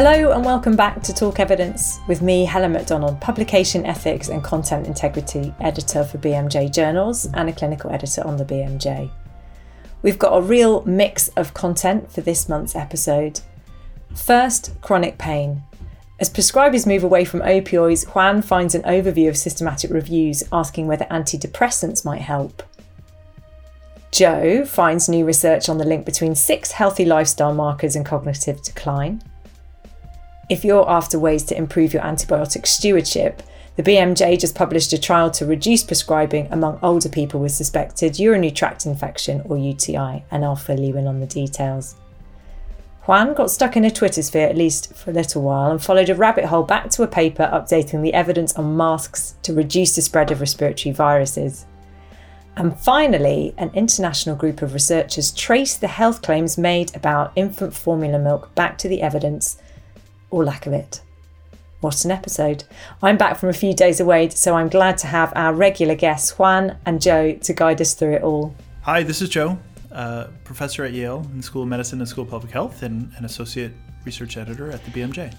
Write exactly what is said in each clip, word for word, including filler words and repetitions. Hello and welcome back to Talk Evidence with me, Helen MacDonald, Publication Ethics and Content Integrity Editor for B M J Journals and a clinical editor on the B M J. We've got a real mix of content for this month's episode. First, chronic pain. As prescribers move away from opioids, Juan finds an overview of systematic reviews asking whether antidepressants might help. Joe finds new research on the link between six healthy lifestyle markers and cognitive decline. If you're after ways to improve your antibiotic stewardship, the B M J just published a trial to reduce prescribing among older people with suspected urinary tract infection or U T I, and I'll fill you in on the details. Juan got stuck in a Twitter sphere, at least for a little while, and followed a rabbit hole back to a paper updating the evidence on masks to reduce the spread of respiratory viruses. And finally, an international group of researchers traced the health claims made about infant formula milk back to the evidence or lack of it. What an episode. I'm back from a few days away, so I'm glad to have our regular guests, Juan and Joe, to guide us through it all. Hi, this is Joe, uh, professor at Yale in the School of Medicine and School of Public Health and an associate research editor at the B M J.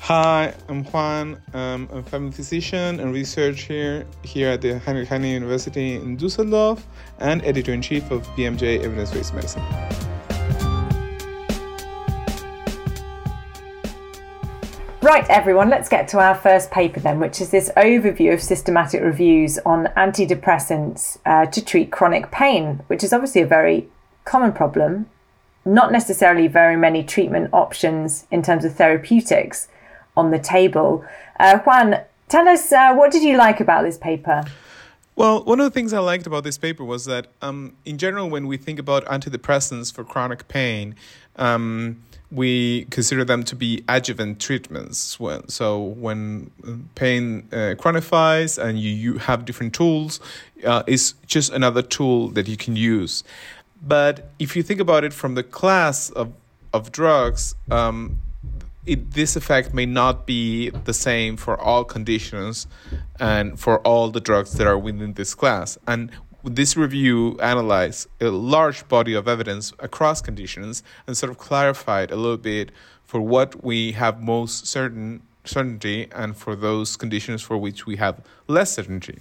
Hi, I'm Juan. Um, I'm a family physician and researcher here at the Heinrich Heine University in Dusseldorf and editor-in-chief of B M J Evidence Based Medicine. Right, everyone, let's get to our first paper then, which is this overview of systematic reviews on antidepressants uh, to treat chronic pain, which is obviously a very common problem. Not necessarily very many treatment options in terms of therapeutics on the table. Uh, Juan, tell us, uh, what did you like about this paper? Well, one of the things I liked about this paper was that, um, in general, when we think about antidepressants for chronic pain, um, we consider them to be adjuvant treatments. So when pain uh, chronifies and you, you have different tools, uh, it's just another tool that you can use. But if you think about it from the class of, of drugs, um, It, this effect may not be the same for all conditions and for all the drugs that are within this class. And this review analyzed a large body of evidence across conditions and sort of clarified a little bit for what we have most certain certainty and for those conditions for which we have less certainty.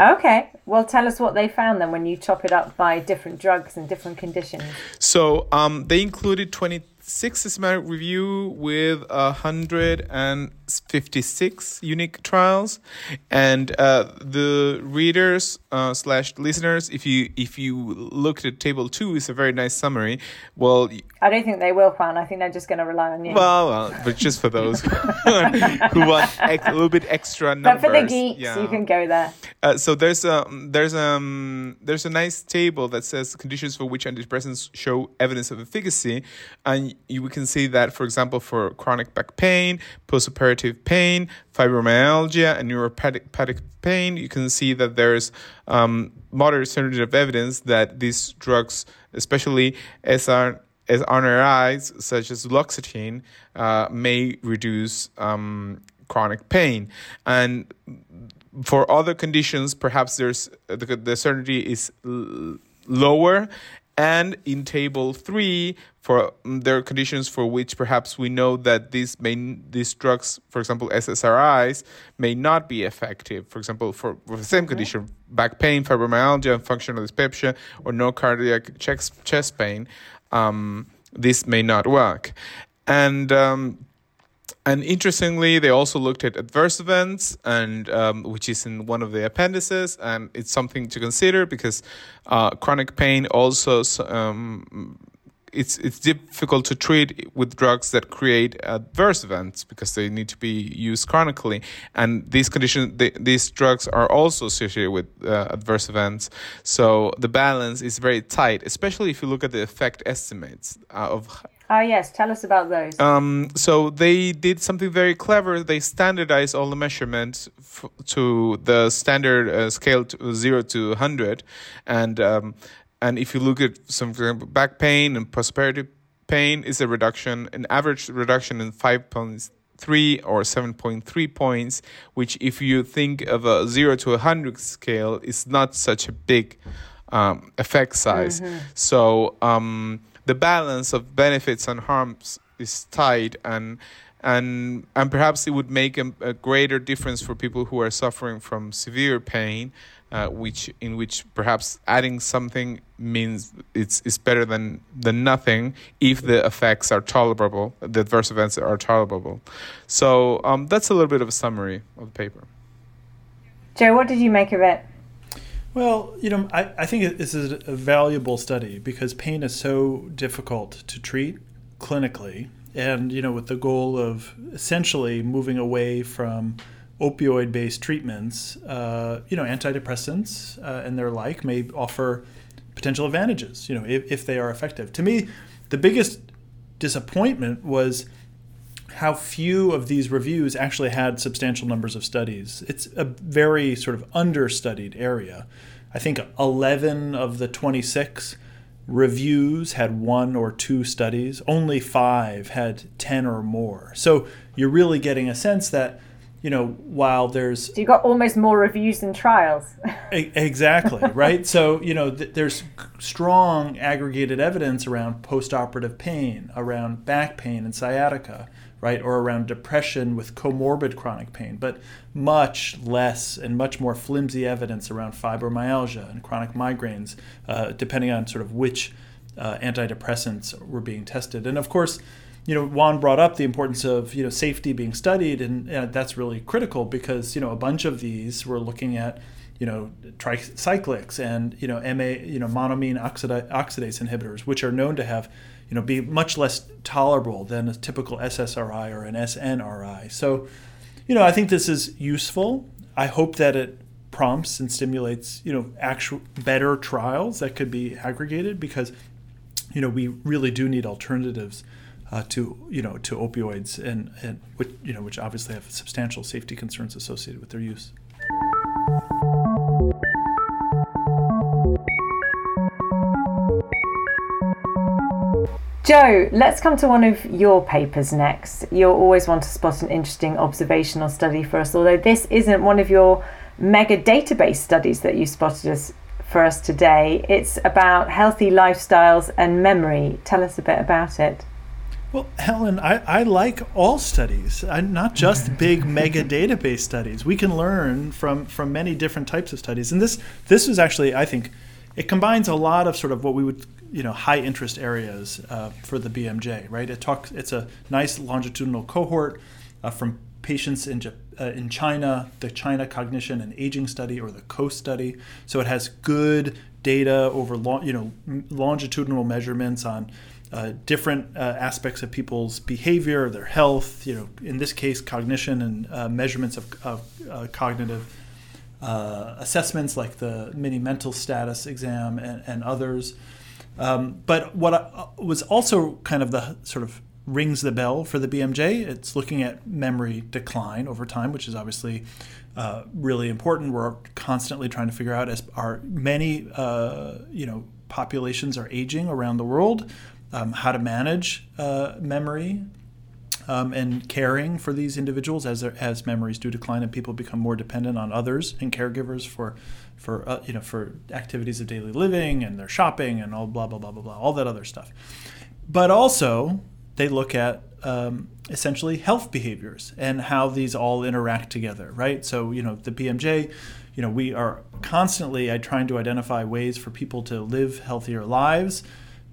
Okay. Well, tell us what they found then when you chop it up by different drugs and different conditions. So um, they included twenty-six systematic review with one hundred fifty-six unique trials. And uh, the readers uh, slash listeners, if you if you looked at table two, it's a very nice summary. Well, I don't think they will, Juan. I think they're just going to rely on you. Well, well, but just for those who want ex- a little bit extra numbers. But for the geeks, yeah. You can go there. Uh, so there's a, there's, um, there's a nice table that says conditions for which antidepressants show evidence of efficacy. And you, we can see that, for example, for chronic back pain, postoperative pain, fibromyalgia, and neuropathic pain, you can see that there's um, moderate certainty of evidence that these drugs, especially S N R Is such as duloxetine, uh, may reduce um, chronic pain. And for other conditions, perhaps there's the, the certainty is l- lower. And in table three, for um, there are conditions for which perhaps we know that these may these drugs, for example, S S R Is, may not be effective. For example, for, for the same condition, back pain, fibromyalgia, functional dyspepsia, or no cardiac chest, chest pain, um, this may not work. And um, and interestingly, they also looked at adverse events, and um, which is in one of the appendices, and it's something to consider because uh, chronic pain also um, it's it's difficult to treat with drugs that create adverse events because they need to be used chronically, and these conditions they, these drugs are also associated with uh, adverse events. So the balance is very tight, especially if you look at the effect estimates uh, of. Ah, uh, yes. Tell us about those. Um, so they did something very clever. They standardized all the measurements f- to the standard uh, scale to zero to one hundred. And um, and if you look at, some, for example, back pain and postoperative pain, is a reduction, an average reduction in five point three or seven point three points, which if you think of a zero to one hundred scale, is not such a big um, effect size. Mm-hmm. So Um, the balance of benefits and harms is tied, and and and perhaps it would make a, a greater difference for people who are suffering from severe pain, uh, which in which perhaps adding something means it's it's better than than nothing if the effects are tolerable, the adverse events are tolerable. So um, that's a little bit of a summary of the paper. Joe, what did you make of it? Well, you know, I, I think this is a valuable study because pain is so difficult to treat clinically. And, you know, with the goal of essentially moving away from opioid-based treatments, uh, you know, antidepressants uh, and their like may offer potential advantages, you know, if, if they are effective. To me, the biggest disappointment was how few of these reviews actually had substantial numbers of studies. It's a very sort of understudied area. I think eleven of the twenty-six reviews had one or two studies. Only five had ten or more. So you're really getting a sense that, you know, while there's... So you got almost more reviews than trials. Exactly, right? So, you know, th- there's strong aggregated evidence around postoperative pain, around back pain and sciatica, right, or around depression with comorbid chronic pain, but much less and much more flimsy evidence around fibromyalgia and chronic migraines, uh, depending on sort of which uh, antidepressants were being tested. And of course, you know, Juan brought up the importance of, you know, safety being studied, and uh, that's really critical because, you know, a bunch of these were looking at, you know, tricyclics and, you know, M A, you know, monoamine oxida- oxidase inhibitors, which are known to have, you know, be much less tolerable than a typical S S R I or an S N R I. So, you know, I think this is useful. I hope that it prompts and stimulates, you know, actual better trials that could be aggregated because, you know, we really do need alternatives uh, to, you know, to opioids and, and which, you know, which obviously have substantial safety concerns associated with their use. Joe, let's come to one of your papers next. You're always one to spot an interesting observational study for us, although this isn't one of your mega database studies that you spotted us for us today. It's about healthy lifestyles and memory. Tell us a bit about it. Well, Helen, I, I like all studies, I, not just big mega database studies. We can learn from, from many different types of studies. And this this is actually, I think, it combines a lot of sort of what we would, you know, high interest areas uh, for the B M J, right? It talks. It's a nice longitudinal cohort uh, from patients in Japan, uh, in China, the China Cognition and Aging Study, or the COAST study. So it has good data over long, you know, longitudinal measurements on uh, different uh, aspects of people's behavior, their health. You know, in this case, cognition and uh, measurements of, of uh, cognitive uh, assessments like the Mini Mental Status Exam and, and others. Um, but what I, was also kind of the sort of rings the bell for the B M J, it's looking at memory decline over time, which is obviously uh, really important. We're constantly trying to figure out, as our many uh, you know populations are aging around the world, um, how to manage uh, memory um, and caring for these individuals as their, as memories do decline and people become more dependent on others and caregivers for. for uh, you know, for activities of daily living and their shopping and all blah, blah, blah, blah, blah, all that other stuff. But also they look at um, essentially health behaviors and how these all interact together, right? So, you know, the B M J, you know, we are constantly trying to identify ways for people to live healthier lives,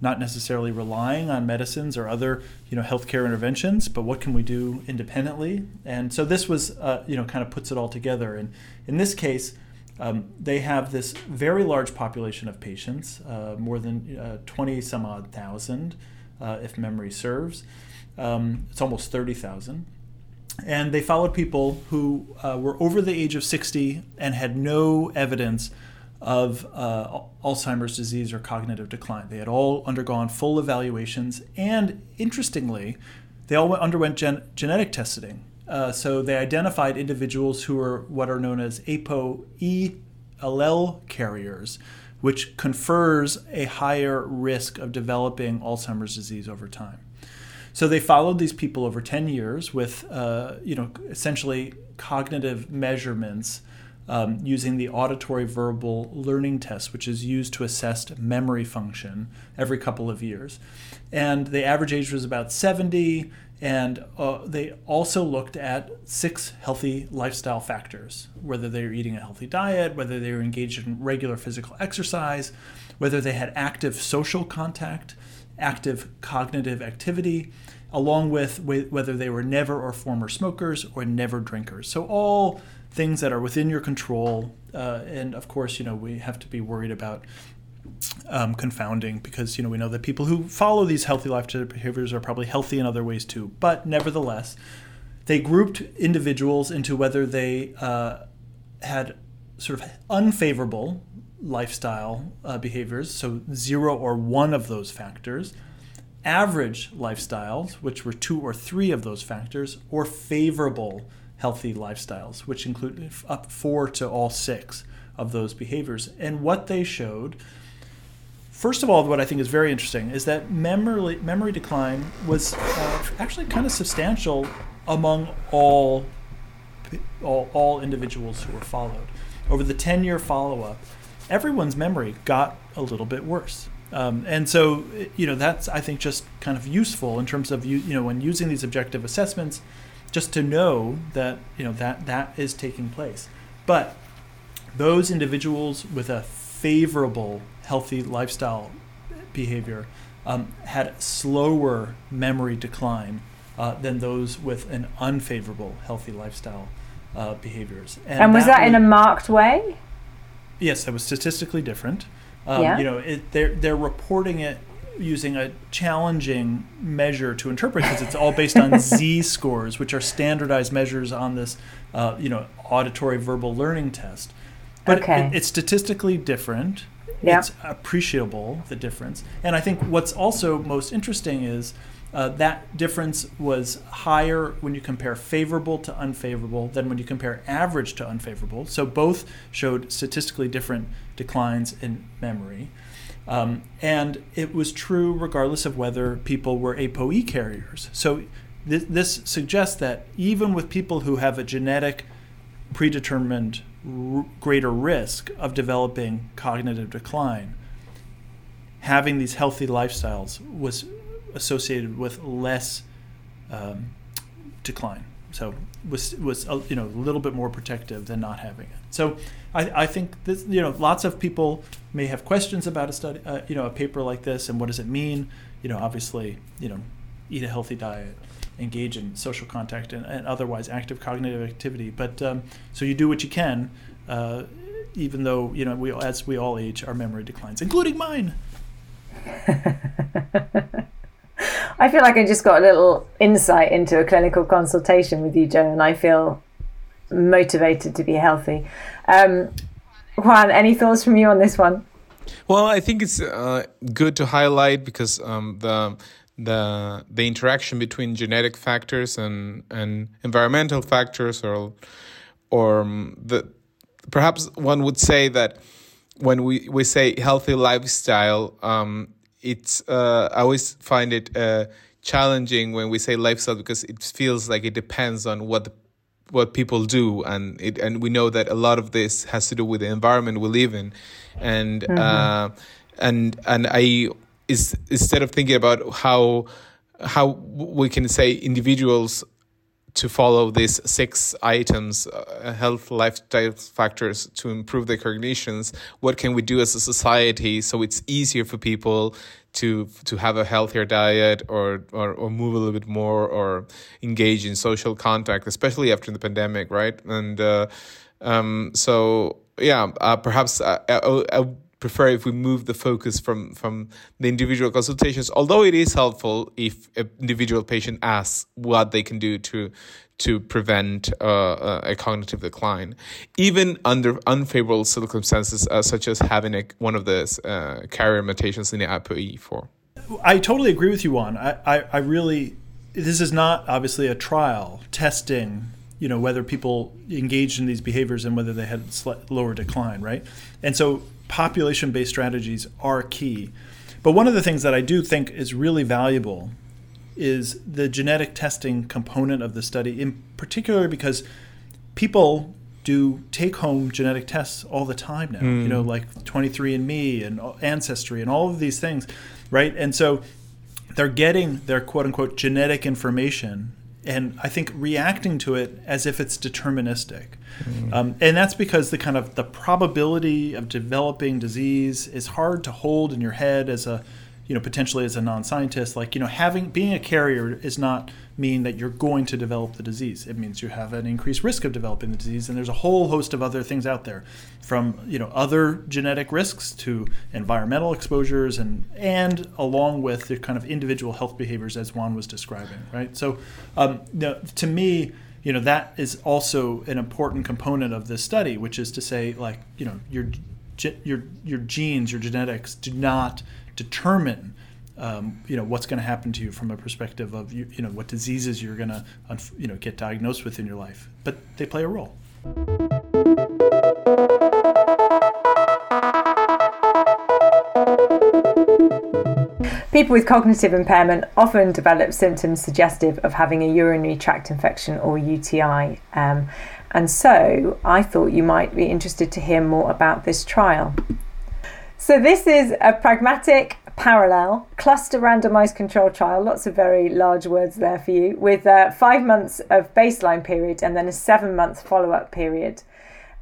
not necessarily relying on medicines or other, you know, healthcare interventions, but what can we do independently? And so this was, uh, you know, kind of puts it all together. And in this case, Um, they have this very large population of patients, uh, more than uh, twenty some odd thousand, uh, if memory serves. Um, it's almost thirty thousand. And they followed people who uh, were over the age of sixty and had no evidence of uh, Alzheimer's disease or cognitive decline. They had all undergone full evaluations. And interestingly, they all underwent gen- genetic testing. Uh, so they identified individuals who were what are known as A P O E four allele carriers, which confers a higher risk of developing Alzheimer's disease over time. So they followed these people over ten years with, uh, you know, essentially cognitive measurements um, using the auditory verbal learning test, which is used to assess memory function every couple of years. And the average age was about seventy, and uh, they also looked at six healthy lifestyle factors, whether they were eating a healthy diet, whether they were engaged in regular physical exercise, whether they had active social contact, active cognitive activity, along with whether they were never or former smokers or never drinkers. So all things that are within your control. Uh, and of course, you know, we have to be worried about um, confounding, because, you know, we know that people who follow these healthy lifestyle behaviors are probably healthy in other ways too. But nevertheless, they grouped individuals into whether they uh, had sort of unfavorable lifestyle uh, behaviors, so zero or one of those factors, average lifestyles, which were two or three of those factors, or favorable healthy lifestyles, which include up four to all six of those behaviors. And what they showed, first of all, what I think is very interesting is that memory memory decline was uh, actually kind of substantial among all, all all individuals who were followed. Over the ten-year follow-up, everyone's memory got a little bit worse. Um, and so, you know, that's, I think, just kind of useful in terms of, you, you know, when using these objective assessments, just to know that, you know, that that is taking place. But those individuals with a favorable healthy lifestyle behavior um, had slower memory decline uh, than those with an unfavorable healthy lifestyle uh, behaviors. And, and was that, that in a marked way? Yes, that was statistically different. Um, yeah. You know, it, they're they're reporting it using a challenging measure to interpret, because it's all based on Z scores, which are standardized measures on this, uh, you know, auditory verbal learning test. But okay. it, it's statistically different. Yeah. It's appreciable, the difference. And I think what's also most interesting is uh, that difference was higher when you compare favorable to unfavorable than when you compare average to unfavorable. So both showed statistically different declines in memory. Um, and it was true regardless of whether people were A P O E carriers. So th- this suggests that even with people who have a genetic predetermined r- greater risk of developing cognitive decline, having these healthy lifestyles was associated with less um, decline. So was was a, you know, a little bit more protective than not having it. So I, I think this, you know, lots of people may have questions about a study, uh, you know, a paper like this, and what does it mean? You know, obviously, you know, eat a healthy diet, engage in social contact, and, and otherwise active cognitive activity. But um, so you do what you can, uh, even though, you know, we as we all age, our memory declines, including mine. I feel like I just got a little insight into a clinical consultation with you, Joe, and I feel motivated to be healthy. Um, Juan, any thoughts from you on this one? Well, I think it's uh, good to highlight, because um, the the the interaction between genetic factors and, and environmental factors, or or the perhaps one would say that when we, we say healthy lifestyle, um, It's uh, I always find it uh, challenging when we say lifestyle, because it feels like it depends on what the, what people do, and it and we know that a lot of this has to do with the environment we live in, and mm-hmm. uh, and and I is instead of thinking about how how we can say individuals to follow these six items, uh, health lifestyle factors to improve their cognitions, what can we do as a society so it's easier for people to to have a healthier diet, or, or, or move a little bit more, or engage in social contact, especially after the pandemic, right? And uh, um, so, yeah, uh, perhaps I, I, I prefer if we move the focus from, from the individual consultations, although it is helpful if an individual patient asks what they can do to to prevent uh, a cognitive decline, even under unfavorable circumstances, uh, such as having a, one of the uh, carrier mutations in the A P O E four. I totally agree with you, Juan. I, I, I really, this is not obviously a trial testing, you know, whether people engaged in these behaviors and whether they had sl- lower decline, right? And so population-based strategies are key. But one of the things that I do think is really valuable is the genetic testing component of the study, in particular because people do take-home genetic tests all the time now, mm. you know, like twenty-three and me and Ancestry and all of these things, right? And so they're getting their quote-unquote genetic information and I think reacting to it as if it's deterministic. Mm. Um, and that's because the kind of the probability of developing disease is hard to hold in your head as a, you know, potentially as a non-scientist. Like, you know, having being a carrier is not mean that you're going to develop the disease. It means you have an increased risk of developing the disease, and there's a whole host of other things out there, from, you know, other genetic risks to environmental exposures, and and along with the kind of individual health behaviors as Juan was describing, right? So um, you know, to me, you know, that is also an important component of this study, which is to say, like, you know, your your your genes, your genetics do not determine Um, you know, what's going to happen to you from a perspective of, you, you know, what diseases you're going to, you know, get diagnosed with in your life. But they play a role. People with cognitive impairment often develop symptoms suggestive of having a urinary tract infection or U T I. Um, and so I thought you might be interested to hear more about this trial. So this is a pragmatic parallel cluster randomized control trial, lots of very large words there for you, with uh, five months of baseline period and then a seven month follow-up period.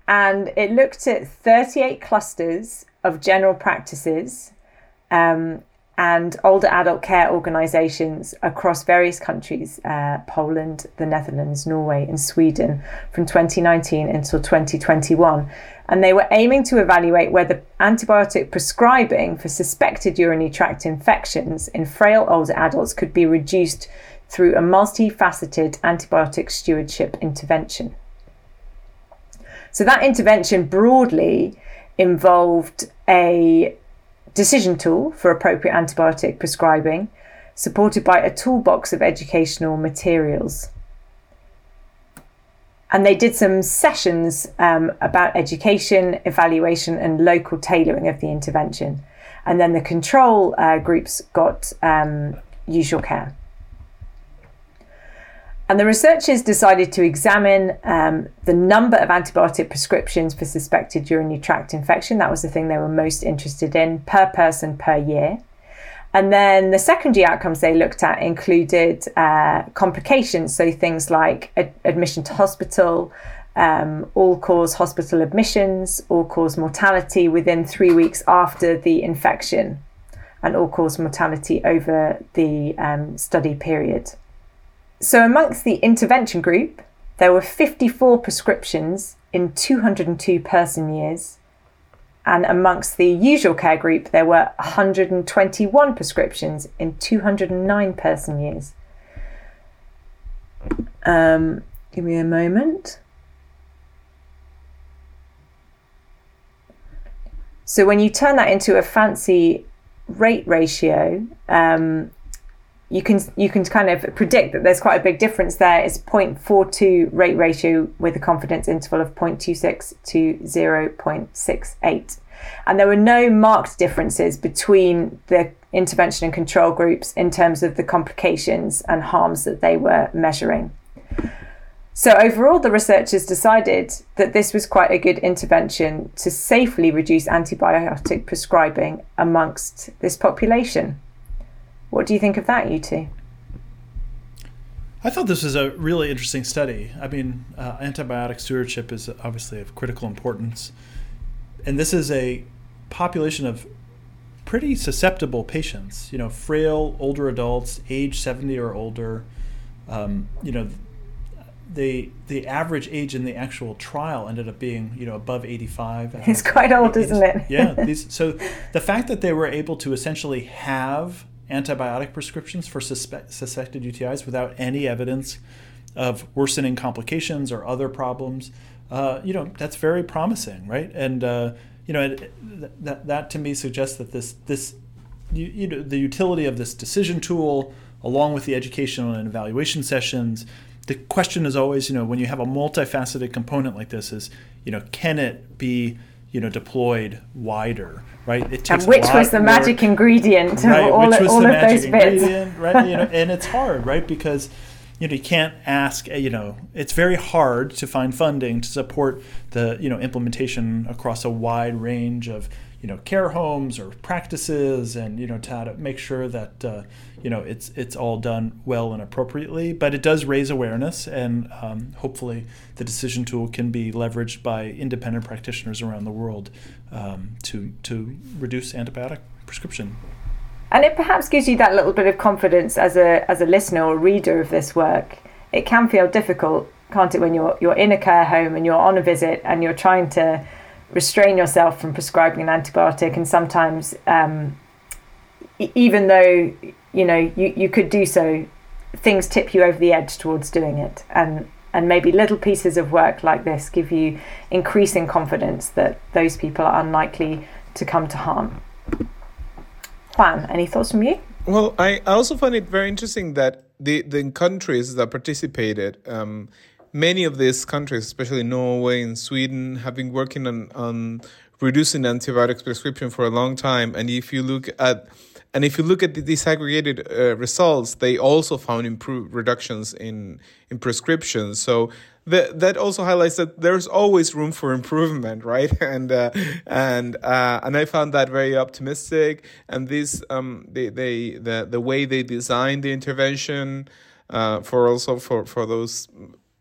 And it looked at thirty-eight clusters of general practices um, and older adult care organizations across various countries, uh, Poland, the Netherlands, Norway and Sweden, from twenty nineteen until twenty twenty-one. And they were aiming to evaluate whether antibiotic prescribing for suspected urinary tract infections in frail older adults could be reduced through a multifaceted antibiotic stewardship intervention. So that intervention broadly involved a decision tool for appropriate antibiotic prescribing, supported by a toolbox of educational materials. And they did some sessions um, about education, evaluation, and local tailoring of the intervention. And then the control uh, groups got um, usual care. And the researchers decided to examine um, the number of antibiotic prescriptions for suspected urinary tract infection. That was the thing they were most interested in, per person per year. And then the secondary outcomes they looked at included uh, complications, so things like ad- admission to hospital, um, all-cause hospital admissions, all-cause mortality within three weeks after the infection, and all-cause mortality over the um, study period. So amongst the intervention group, there were fifty-four prescriptions in two hundred two person years. And amongst the usual care group, there were one hundred twenty-one prescriptions in two hundred nine person years. Um, give me a moment. So when you turn that into a fancy rate ratio, um, you can you can kind of predict that there's quite a big difference there. It's zero point four two rate ratio with a confidence interval of zero point two six to zero point six eight. And there were no marked differences between the intervention and control groups in terms of the complications and harms that they were measuring. So overall, the researchers decided that this was quite a good intervention to safely reduce antibiotic prescribing amongst this population. What do you think of that, you two? I thought this was a really interesting study. I mean, uh, antibiotic stewardship is obviously of critical importance. And this is a population of pretty susceptible patients, you know, frail, older adults, age seventy or older. Um, you know, the the average age in the actual trial ended up being, you know, above eighty-five. It's quite old, isn't it? Yeah. These, so the fact that they were able to essentially have antibiotic prescriptions for suspe- suspected U T Is without any evidence of worsening complications or other problems, uh, you know, that's very promising, right? And, uh, you know, it, th- that, that to me suggests that this, this you, you know, the utility of this decision tool, along with the educational and evaluation sessions, the question is always, you know, when you have a multifaceted component like this is, you know, can it be you know, deployed wider, right? It takes and which a lot was the more, magic ingredient, right? All, which was all the of magic those bits, right? You know, and it's hard, right? Because you know, you can't ask, you know, it's very hard to find funding to support the, you know, implementation across a wide range of, you know, care homes or practices, and, you know, to, how to make sure that, uh, you know, it's it's all done well and appropriately. But it does raise awareness, and um, hopefully the decision tool can be leveraged by independent practitioners around the world um, to to reduce antibiotic prescription. And it perhaps gives you that little bit of confidence as a as a listener or reader of this work. It can feel difficult, can't it, when you're you're in a care home and you're on a visit and you're trying to restrain yourself from prescribing an antibiotic, and sometimes um, e- even though you know you, you could do so, things tip you over the edge towards doing it, and and maybe little pieces of work like this give you increasing confidence that those people are unlikely to come to harm. Juan, any thoughts from you? Well, I, I also find it very interesting that the, the countries that participated, um, many of these countries, especially Norway and Sweden, have been working on, on reducing antibiotic prescription for a long time. And if you look at and if you look at the disaggregated uh, results, they also found improved reductions in in prescriptions. So that that also highlights that there's always room for improvement, right? And uh, and uh, and I found that very optimistic. And this um they they the the way they designed the intervention uh for also for for those.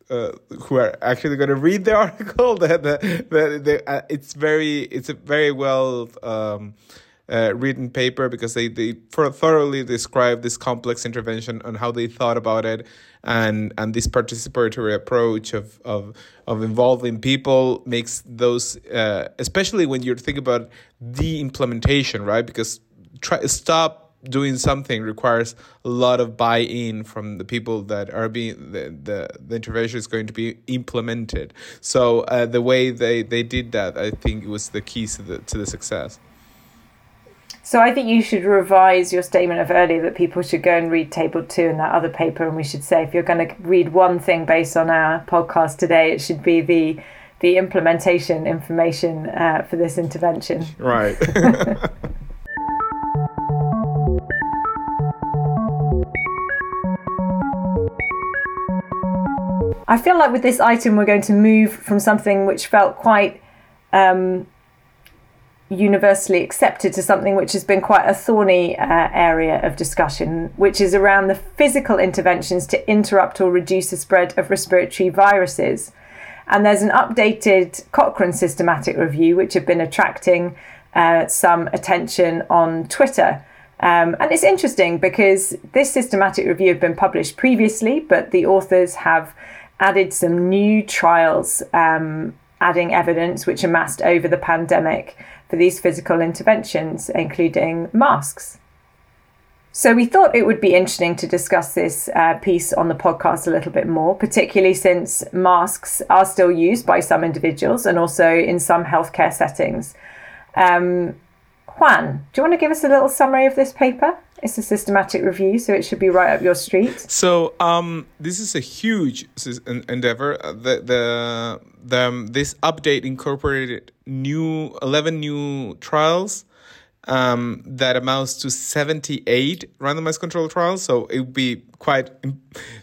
Uh, who are actually going to read the article? That the, the, the, uh, it's very it's a very well um, uh, written paper, because they they thoroughly describe this complex intervention and how they thought about it, and and this participatory approach of of of involving people makes those uh, especially when you think about the implementation, right? Because try stop. doing something requires a lot of buy-in from the people that are being the the, the intervention is going to be implemented. So uh, the way they, they did that, I think, was the key to the to the success. So I think you should revise your statement of earlier that people should go and read Table Two in that other paper, and we should say if you're going to read one thing based on our podcast today, it should be the the implementation information uh, for this intervention. Right. I feel like with this item, we're going to move from something which felt quite um, universally accepted to something which has been quite a thorny uh, area of discussion, which is around the physical interventions to interrupt or reduce the spread of respiratory viruses. And there's an updated Cochrane systematic review, which have been attracting uh, some attention on Twitter. Um, and it's interesting because this systematic review had been published previously, but the authors have added some new trials, um, adding evidence which amassed over the pandemic for these physical interventions, including masks. So we thought it would be interesting to discuss this uh, piece on the podcast a little bit more, particularly since masks are still used by some individuals and also in some healthcare settings. Um, Juan, do you want to give us a little summary of this paper? It's a systematic review, so it should be right up your street. So um, this is a huge endeavor. The, the, the, um, this update incorporated new eleven new trials um, that amounts to seventy-eight randomized controlled trials. So it would be quite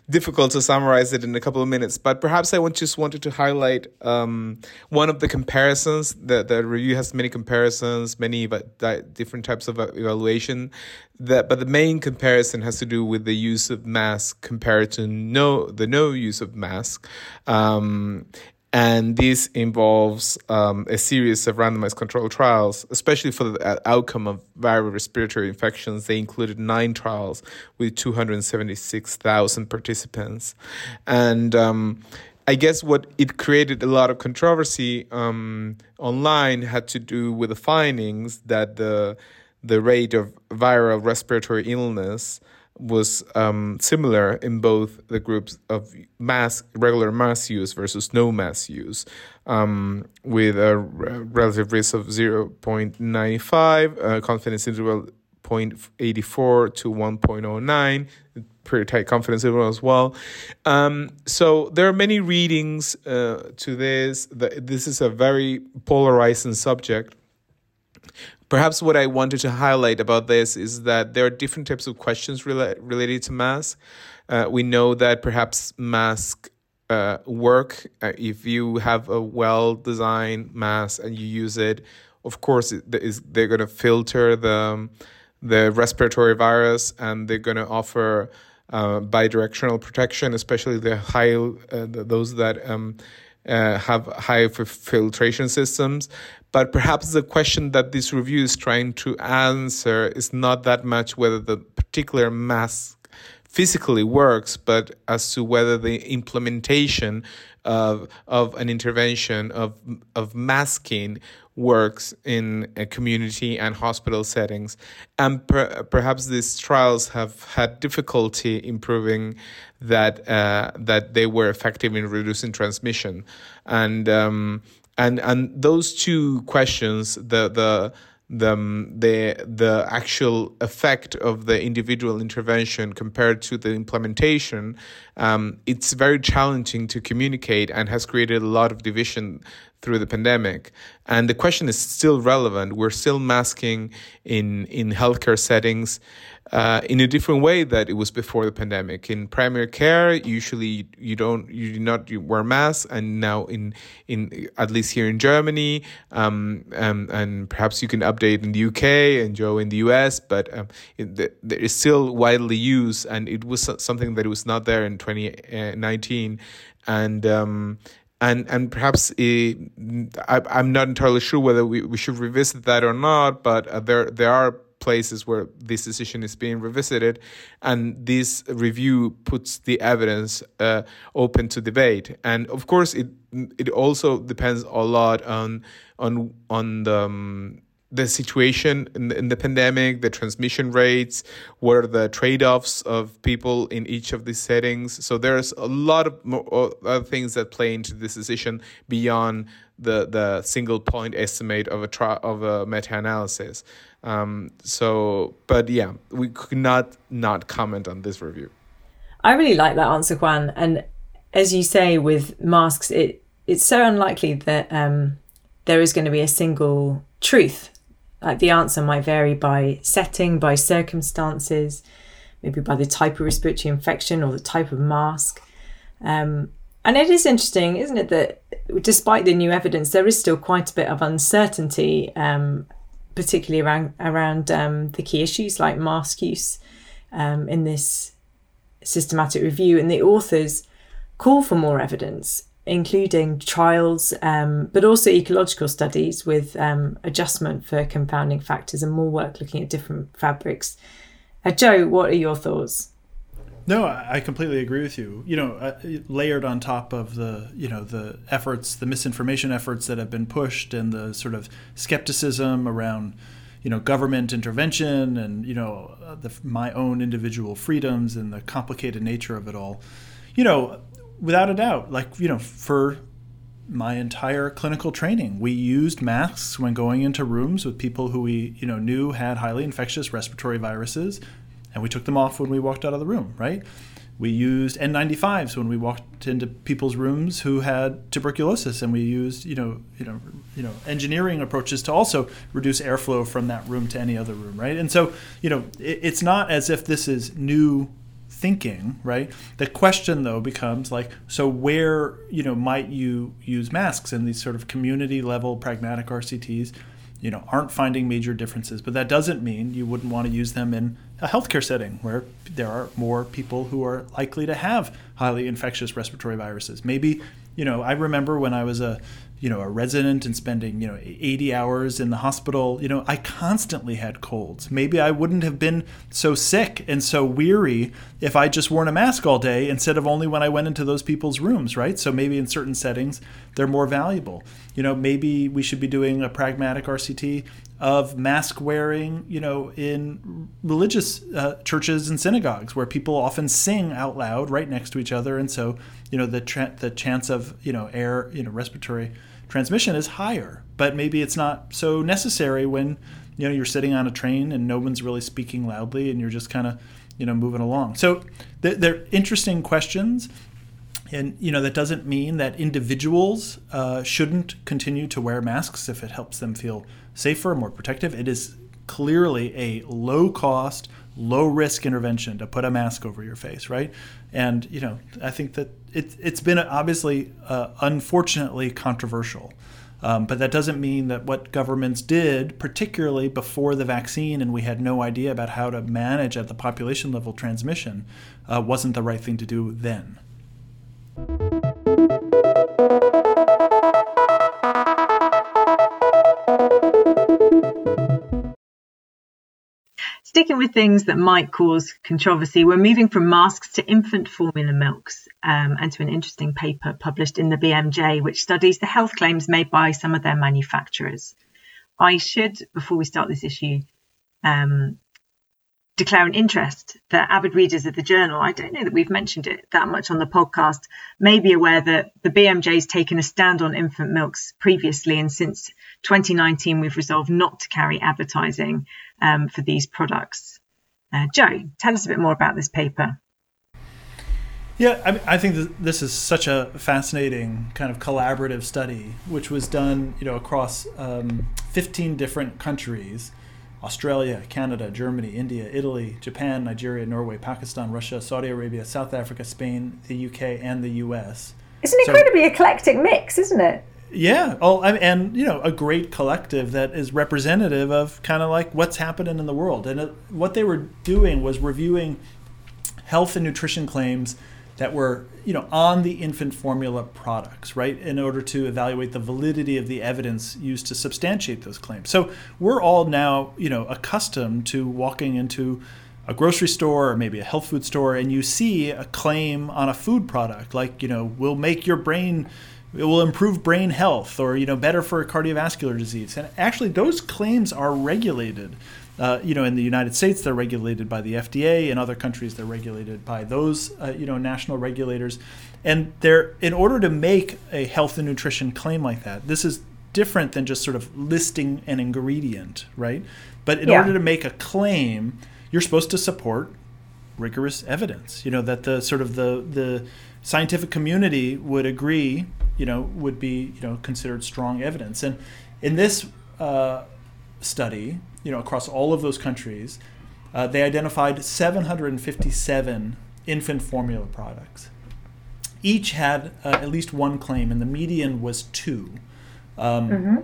difficult to summarize it in a couple of minutes. But perhaps I want, just wanted to highlight um, one of the comparisons. The, the review has many comparisons, many different types of evaluation. That, but the main comparison has to do with the use of mask compared to no the no use of mask. Um, and this involves um, a series of randomized controlled trials, especially for the outcome of viral respiratory infections. They included nine trials with two hundred seventy-six thousand participants. And um, I guess what it created a lot of controversy um, online had to do with the findings that the the rate of viral respiratory illness was um, similar in both the groups of mask, regular mask use versus no mask use, um, with a relative risk of zero point nine five, uh, confidence interval zero point eight four to one point zero nine, pretty tight confidence interval as well. Um, so there are many readings uh, to this. The, this is a very polarizing subject. Perhaps what I wanted to highlight about this is that there are different types of questions rela- related to masks. Uh, we know that perhaps masks uh, work. Uh, if you have a well-designed mask and you use it, of course, it is, they're going to filter the, the respiratory virus, and they're going to offer uh, bidirectional protection, especially the high uh, those that um, uh, have high filtration systems. But perhaps the question that this review is trying to answer is not that much whether the particular mask physically works, but as to whether the implementation of of an intervention of of masking works in a community and hospital settings. And per, perhaps these trials have had difficulty in proving that uh, that they were effective in reducing transmission. And um, and and those two questions, the the the the the actual effect of the individual intervention compared to the implementation, um, it's very challenging to communicate and has created a lot of division through the pandemic. And the question is still relevant. We're still masking in in healthcare settings uh, in a different way that it was before the pandemic. In primary care, usually you don't, you do not you wear masks, and now in in at least here in Germany, um, um, and perhaps you can update in the U K and Joe in the U S, but um, it is still widely used, and it was something that was not there in twenty nineteen, and. Um, And and perhaps it, I, I'm not entirely sure whether we, we should revisit that or not, but uh, there there are places where this decision is being revisited, and this review puts the evidence uh, open to debate. And of course, it it also depends a lot on on on the. Um, the situation in the, in the pandemic, the transmission rates, what are the trade-offs of people in each of these settings. So there's a lot of more other things that play into this decision beyond the, the single point estimate of a tri- of a meta-analysis. Um, so, but yeah, we could not not comment on this review. I really like that answer, Juan. And as you say, with masks, it it's so unlikely that um, there is going to be a single truth. Like the answer might vary by setting, by circumstances, maybe by the type of respiratory infection or the type of mask. Um, and it is interesting, isn't it, that despite the new evidence, there is still quite a bit of uncertainty, um, particularly around, around um, the key issues like mask use um, in this systematic review. And the authors call for more evidence, including trials, um, but also ecological studies with um, adjustment for confounding factors and more work looking at different fabrics. Uh, Joe, what are your thoughts? No, I completely agree with you. You know, uh, layered on top of the, you know, the efforts, the misinformation efforts that have been pushed and the sort of skepticism around, you know, government intervention and, you know, uh, the, my own individual freedoms and the complicated nature of it all, you know, without a doubt, like, you know, for my entire clinical training, we used masks when going into rooms with people who we, you know, knew had highly infectious respiratory viruses, and we took them off when we walked out of the room, right? We used N ninety-fives when we walked into people's rooms who had tuberculosis, and we used, you know, you know, you know, engineering approaches to also reduce airflow from that room to any other room, right? And so, you know, it, it's not as if this is new thinking, right? The question though becomes like, so where, you know, might you use masks in these sort of community level pragmatic R C Ts, you know, aren't finding major differences, but that doesn't mean you wouldn't want to use them in a healthcare setting where there are more people who are likely to have highly infectious respiratory viruses. Maybe, you know, I remember when I was a, you know, a resident and spending, you know, eighty hours in the hospital, you know, I constantly had colds. Maybe I wouldn't have been so sick and so weary if I just wore a mask all day instead of only when I went into those people's rooms, right? So maybe in certain settings, they're more valuable. You know, maybe we should be doing a pragmatic R C T of mask wearing, you know, in religious uh, churches and synagogues where people often sing out loud right next to each other. And so, you know, the tra- the chance of, you know, air, you know, respiratory transmission is higher, but maybe it's not so necessary when, you know, you're sitting on a train and no one's really speaking loudly and you're just kind of, you know, moving along. So th- they're interesting questions. And, you know, that doesn't mean that individuals uh, shouldn't continue to wear masks if it helps them feel safer, more protective. It is clearly a low-cost, low-risk intervention to put a mask over your face, right? And, you know, I think that it, it's been obviously, uh, unfortunately, controversial. Um, but that doesn't mean that what governments did, particularly before the vaccine, and we had no idea about how to manage at the population level transmission, uh, wasn't the right thing to do then. Sticking with things that might cause controversy, we're moving from masks to infant formula milks um, and to an interesting paper published in the B M J, which studies the health claims made by some of their manufacturers. I should, before we start this issue, um, declare an interest that avid readers of the journal, I don't know that we've mentioned it that much on the podcast, may be aware that the B M J's taken a stand on infant milks previously, and since twenty nineteen we've resolved not to carry advertising um, for these products. Uh, Joe, tell us a bit more about this paper. Yeah, I, I think this is such a fascinating kind of collaborative study, which was done, you know, across um, fifteen different countries. Australia, Canada, Germany, India, Italy, Japan, Nigeria, Norway, Pakistan, Russia, Saudi Arabia, South Africa, Spain, the U K, and the U S. It's an incredibly so, eclectic mix, isn't it? Yeah, all, and you know, a great collective that is representative of kind of like what's happening in the world. And it, what they were doing was reviewing health and nutrition claims that were, you know, on the infant formula products, right, in order to evaluate the validity of the evidence used to substantiate those claims. So we're all now, you know, accustomed to walking into a grocery store or maybe a health food store, and you see a claim on a food product like, you know, will make your brain, it will improve brain health, or, you know, better for cardiovascular disease. And actually those claims are regulated. Uh, you know, in the United States, they're regulated by the F D A. In other countries, they're regulated by those, uh, you know, national regulators. And they're, in order to make a health and nutrition claim like that, this is different than just sort of listing an ingredient, right? But in yeah. order to make a claim, you're supposed to support rigorous evidence, you know, that the sort of the, the scientific community would agree, you know, would be, you know, considered strong evidence. And in this uh, study, you know, across all of those countries, uh, they identified seven hundred fifty-seven infant formula products. Each had uh, at least one claim, and the median was two. Um, mm-hmm.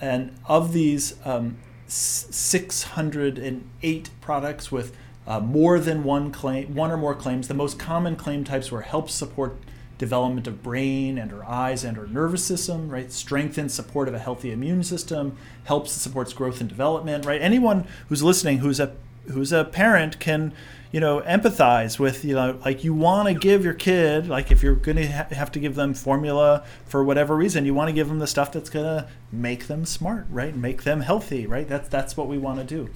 And of these, um, six hundred eight products with uh, more than one claim, one or more claims. The most common claim types were help support development of brain and her eyes and her nervous system, right? Strengthens support of a healthy immune system, helps supports growth and development, right? Anyone who's listening who's a who's a parent can, you know, empathize with, you know, like you want to give your kid, like if you're going to ha- have to give them formula for whatever reason, you want to give them the stuff that's going to make them smart, right? Make them healthy, right? That's that's what we want to do.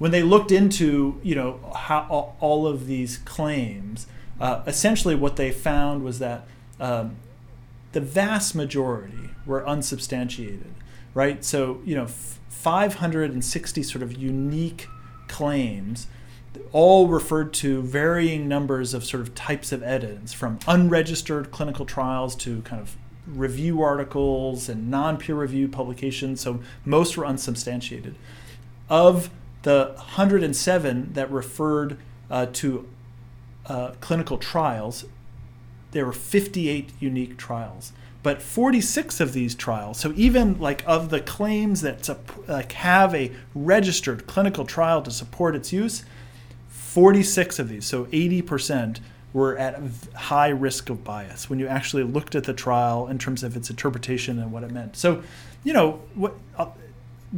When they looked into, you know, how all of these claims, Uh, essentially what they found was that um, the vast majority were unsubstantiated, right? So, you know, f- five hundred sixty sort of unique claims, all referred to varying numbers of sort of types of evidence, from unregistered clinical trials to kind of review articles and non-peer-reviewed publications. So most were unsubstantiated. Of the one hundred seven that referred uh, to Uh, clinical trials, there were fifty-eight unique trials, but forty-six of these trials, so even like of the claims that like have a registered clinical trial to support its use, forty-six of these, so eighty percent, were at high risk of bias when you actually looked at the trial in terms of its interpretation and what it meant. So, you know, what uh,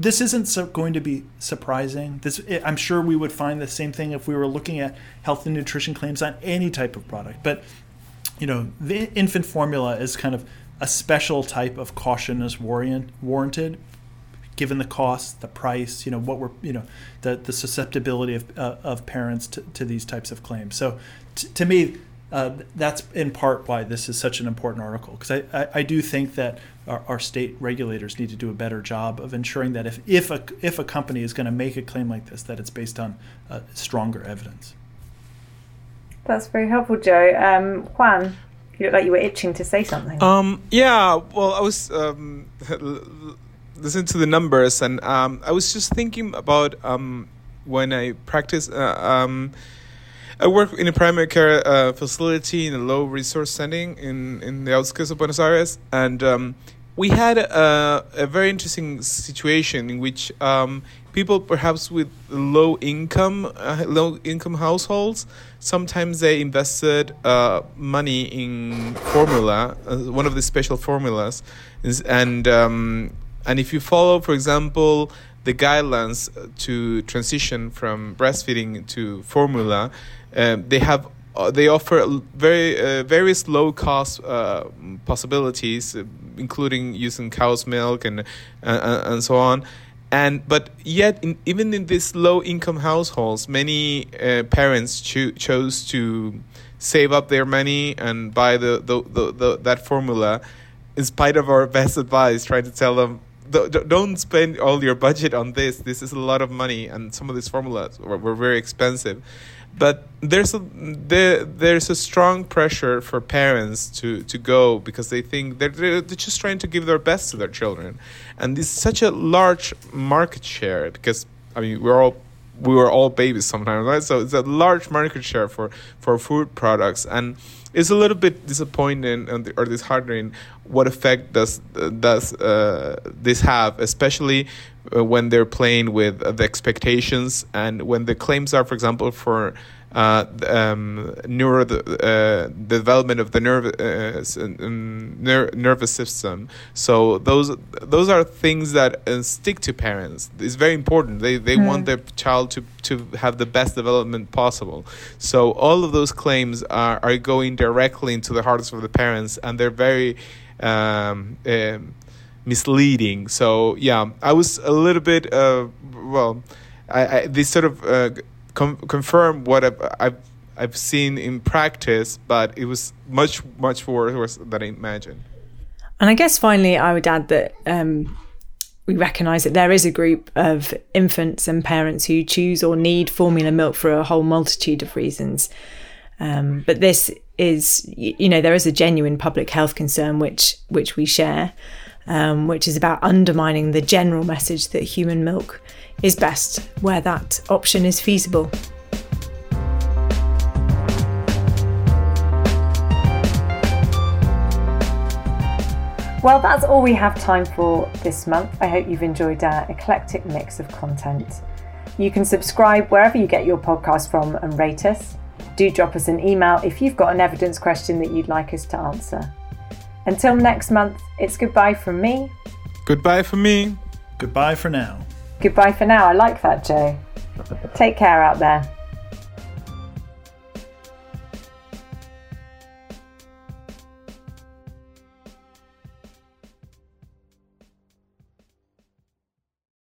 this isn't so going to be surprising. This, I'm sure we would find the same thing if we were looking at health and nutrition claims on any type of product. But, you know, the infant formula is kind of a special type of caution is warrant, warranted, given the cost, the price, you know, what we're, you know, the, the susceptibility of uh, of parents to, to these types of claims. So, t- to me, uh, that's in part why this is such an important article, because I, I, I do think that Our, our state regulators need to do a better job of ensuring that if if a, if a company is going to make a claim like this, that it's based on uh, stronger evidence. That's very helpful, Joe. Um, Juan, you look like you were itching to say something. Um, yeah, well, I was um, listen to the numbers, and um, I was just thinking about um, when I practice. Uh, um, I work in a primary care uh, facility in a low resource setting in, in the outskirts of Buenos Aires, and um, we had a, a very interesting situation in which um, people, perhaps with low income, uh, low income households, sometimes they invested uh, money in formula, uh, one of the special formulas, and um, and if you follow, for example, the guidelines to transition from breastfeeding to formula, uh, they have uh, they offer very uh, various low cost uh, possibilities, uh, including using cow's milk and uh, and so on, and but yet in, even in these low income households, many uh, parents cho- chose to save up their money and buy the, the, the, the that formula, in spite of our best advice, trying to tell them, don't spend all your budget on this. This is a lot of money, and some of these formulas were, were very expensive. But there's a there, there's a strong pressure for parents to, to go because they think they're, they're just trying to give their best to their children, and this is such a large market share because I mean we're all we were all babies sometimes, right? So it's a large market share for, for food products, and it's a little bit disappointing and or disheartening. What effect does does uh, this have, especially when they're playing with the expectations and when the claims are, for example, for uh, um, neuro uh, development of the nerve uh, ner- nervous system. So those those are things that uh, stick to parents. It's very important. They they mm. want their child to to have the best development possible. So all of those claims are are going directly into the hearts of the parents, and they're very um, uh, misleading. So yeah, I was a little bit uh, well. I, I this sort of. Uh, Com- confirm what I've, I've I've seen in practice, but it was much much worse than I imagined. And I guess finally, I would add that um, we recognise that there is a group of infants and parents who choose or need formula milk for a whole multitude of reasons. Um, but this is, you know, there is a genuine public health concern which which we share, um, which is about undermining the general message that human milk is best where that option is feasible. Well, that's all we have time for this month. I hope you've enjoyed our eclectic mix of content. You can subscribe wherever you get your podcast from and rate us. Do drop us an email if you've got an evidence question that you'd like us to answer. Until next month, it's goodbye from me. Goodbye from me. Goodbye for now. Goodbye for now. I like that, Joe. Take care out there.